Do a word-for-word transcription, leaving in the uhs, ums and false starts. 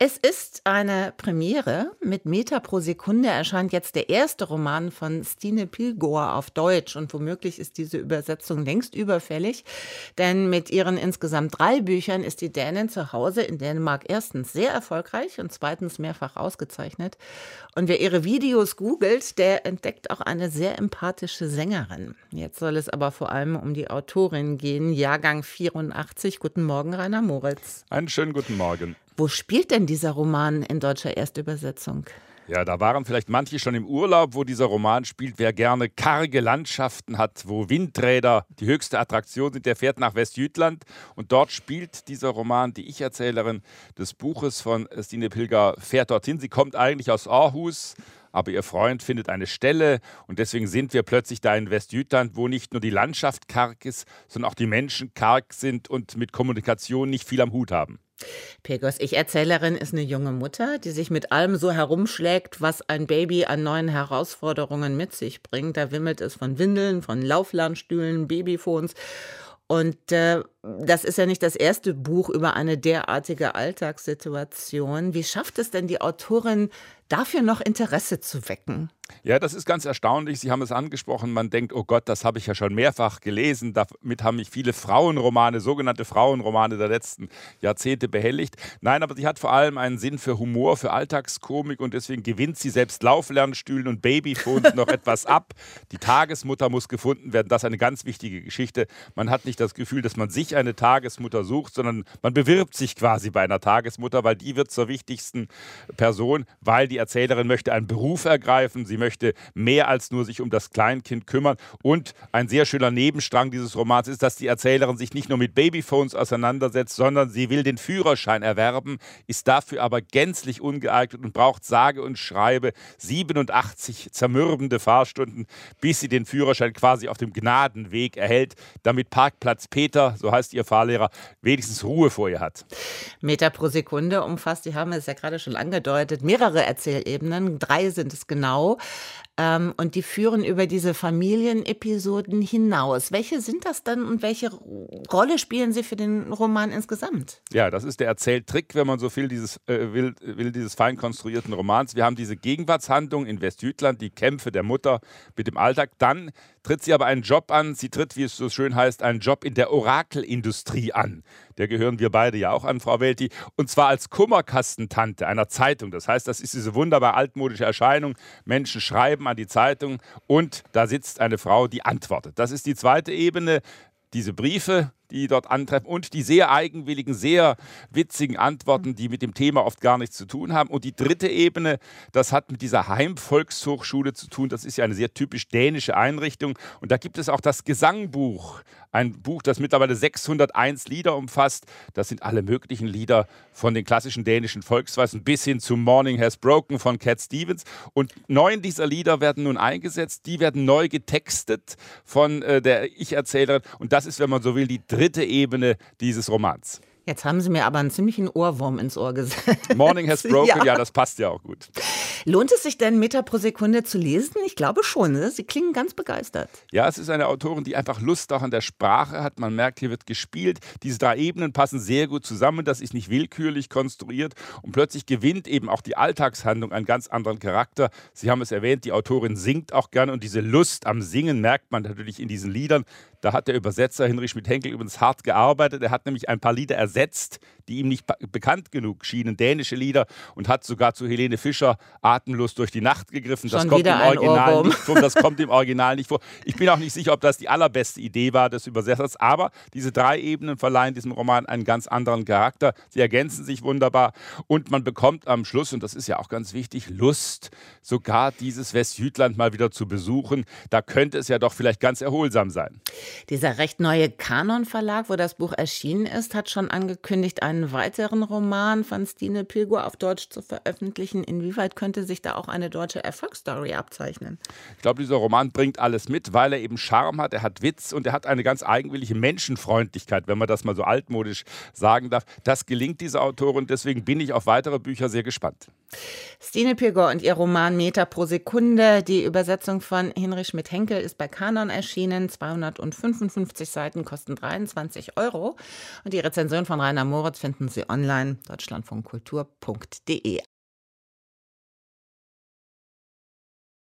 Es ist eine Premiere. Mit Meter pro Sekunde erscheint jetzt der erste Roman von Stine Pilgaard auf Deutsch. Und womöglich ist diese Übersetzung längst überfällig. Denn mit ihren insgesamt drei Büchern ist die Dänin zu Hause in Dänemark erstens sehr erfolgreich und zweitens mehrfach ausgezeichnet. Und wer ihre Videos googelt, der entdeckt auch eine sehr empathische Sängerin. Jetzt soll es aber vor allem um die Autorin gehen. Jahrgang vierundachtzig. Guten Morgen, Rainer, Moritz. Einen schönen guten Morgen. Wo spielt denn dieser Roman in deutscher Erstübersetzung? Ja, da waren vielleicht manche schon im Urlaub, wo dieser Roman spielt. Wer gerne karge Landschaften hat, wo Windräder die höchste Attraktion sind, der fährt nach Westjütland. Und dort spielt dieser Roman. Die Ich-Erzählerin des Buches von Stine Pilgaard fährt dorthin. Sie kommt eigentlich aus Aarhus, aber ihr Freund findet eine Stelle. Und deswegen sind wir plötzlich da in Westjütland, wo nicht nur die Landschaft karg ist, sondern auch die Menschen karg sind und mit Kommunikation nicht viel am Hut haben. Pilgaards Ich-Erzählerin ist eine junge Mutter, die sich mit allem so herumschlägt, was ein Baby an neuen Herausforderungen mit sich bringt. Da wimmelt es von Windeln, von Lauflahnstühlen, Babyphones. Und äh, das ist ja nicht das erste Buch über eine derartige Alltagssituation. Wie schafft es denn die Autorin, dafür noch Interesse zu wecken? Ja, das ist ganz erstaunlich. Sie haben es angesprochen. Man denkt, oh Gott, das habe ich ja schon mehrfach gelesen. Damit haben mich viele Frauenromane, sogenannte Frauenromane der letzten Jahrzehnte behelligt. Nein, aber sie hat vor allem einen Sinn für Humor, für Alltagskomik. Und deswegen gewinnt sie selbst Lauflernstühlen und Babyphones noch etwas ab. Die Tagesmutter muss gefunden werden. Das ist eine ganz wichtige Geschichte. Man hat nicht das Gefühl, dass man sich eine Tagesmutter sucht, sondern man bewirbt sich quasi bei einer Tagesmutter, weil die wird zur wichtigsten Person, weil die Erzählerin möchte einen Beruf ergreifen. Sie möchte mehr als nur sich um das Kleinkind kümmern. Und ein sehr schöner Nebenstrang dieses Romans ist, dass die Erzählerin sich nicht nur mit Babyphones auseinandersetzt, sondern sie will den Führerschein erwerben, ist dafür aber gänzlich ungeeignet und braucht sage und schreibe siebenundachtzig zermürbende Fahrstunden, bis sie den Führerschein quasi auf dem Gnadenweg erhält, damit Parkplatz Peter, so heißt ihr Fahrlehrer, wenigstens Ruhe vor ihr hat. Meter pro Sekunde umfasst, die haben es ja gerade schon angedeutet, mehrere Erzählungen. Erzählebenen, drei sind es genau, ähm, und die führen über diese Familienepisoden hinaus. Welche sind das denn und welche Rolle spielen sie für den Roman insgesamt? Ja, das ist der Erzähltrick, wenn man so viel dieses, äh, will, will, dieses fein konstruierten Romans. Wir haben diese Gegenwartshandlung in Westjütland, die Kämpfe der Mutter mit dem Alltag. Dann tritt sie aber einen Job an, sie tritt, wie es so schön heißt, einen Job in der Orakelindustrie an. Der gehören wir beide ja auch an, Frau Welti. Und zwar als Kummerkastentante einer Zeitung. Das heißt, das ist diese wunderbar altmodische Erscheinung. Menschen schreiben an die Zeitung und da sitzt eine Frau, die antwortet. Das ist die zweite Ebene. Diese Briefe, die dort antreffen und die sehr eigenwilligen, sehr witzigen Antworten, die mit dem Thema oft gar nichts zu tun haben. Und die dritte Ebene, das hat mit dieser Heimvolkshochschule zu tun. Das ist ja eine sehr typisch dänische Einrichtung. Und da gibt es auch das Gesangbuch, ein Buch, das mittlerweile sechshunderteins Lieder umfasst. Das sind alle möglichen Lieder von den klassischen dänischen Volksweisen bis hin zu Morning Has Broken von Cat Stevens. Und neun dieser Lieder werden nun eingesetzt. Die werden neu getextet von äh, der Ich-Erzählerin. Und das ist, wenn man so will, die dritte dritte Ebene dieses Romans. Jetzt haben Sie mir aber einen ziemlichen Ohrwurm ins Ohr gesetzt. Morning Has Broken, ja. ja, das passt ja auch gut. Lohnt es sich denn, Meter pro Sekunde zu lesen? Ich glaube schon. Sie klingen ganz begeistert. Ja, es ist eine Autorin, die einfach Lust auch an der Sprache hat. Man merkt, hier wird gespielt. Diese drei Ebenen passen sehr gut zusammen. Das ist nicht willkürlich konstruiert. Und plötzlich gewinnt eben auch die Alltagshandlung einen ganz anderen Charakter. Sie haben es erwähnt, die Autorin singt auch gerne. Und diese Lust am Singen merkt man natürlich in diesen Liedern. Da hat der Übersetzer Hinrich Schmidt-Henkel übrigens hart gearbeitet. Er hat nämlich ein paar Lieder ersetzt, die ihm nicht bekannt genug schienen, dänische Lieder, und hat sogar zu Helene Fischer Atemlos durch die Nacht gegriffen. Das kommt, im Original nicht vor, das kommt im Original nicht vor. Ich bin auch nicht sicher, ob das die allerbeste Idee war des Übersetzers, aber diese drei Ebenen verleihen diesem Roman einen ganz anderen Charakter. Sie ergänzen sich wunderbar und man bekommt am Schluss, und das ist ja auch ganz wichtig, Lust, sogar dieses Westjütland mal wieder zu besuchen. Da könnte es ja doch vielleicht ganz erholsam sein. Dieser recht neue Kanon-Verlag, wo das Buch erschienen ist, hat schon angekündigt, einen weiteren Roman von Stine Pilgaard auf Deutsch zu veröffentlichen. Inwieweit könnte sich da auch eine deutsche Erfolgsstory abzeichnen? Ich glaube, dieser Roman bringt alles mit, weil er eben Charme hat, er hat Witz und er hat eine ganz eigenwillige Menschenfreundlichkeit, wenn man das mal so altmodisch sagen darf. Das gelingt dieser Autorin, deswegen bin ich auf weitere Bücher sehr gespannt. Stine Pilgaard und ihr Roman Meter pro Sekunde. Die Übersetzung von Hinrich Schmidt-Henkel ist bei Kanon erschienen, zweihundertfünf fünfundfünfzig Seiten, kosten dreiundzwanzig Euro. Und die Rezension von Rainer Moritz finden Sie online, deutschlandfunk kultur punkt de.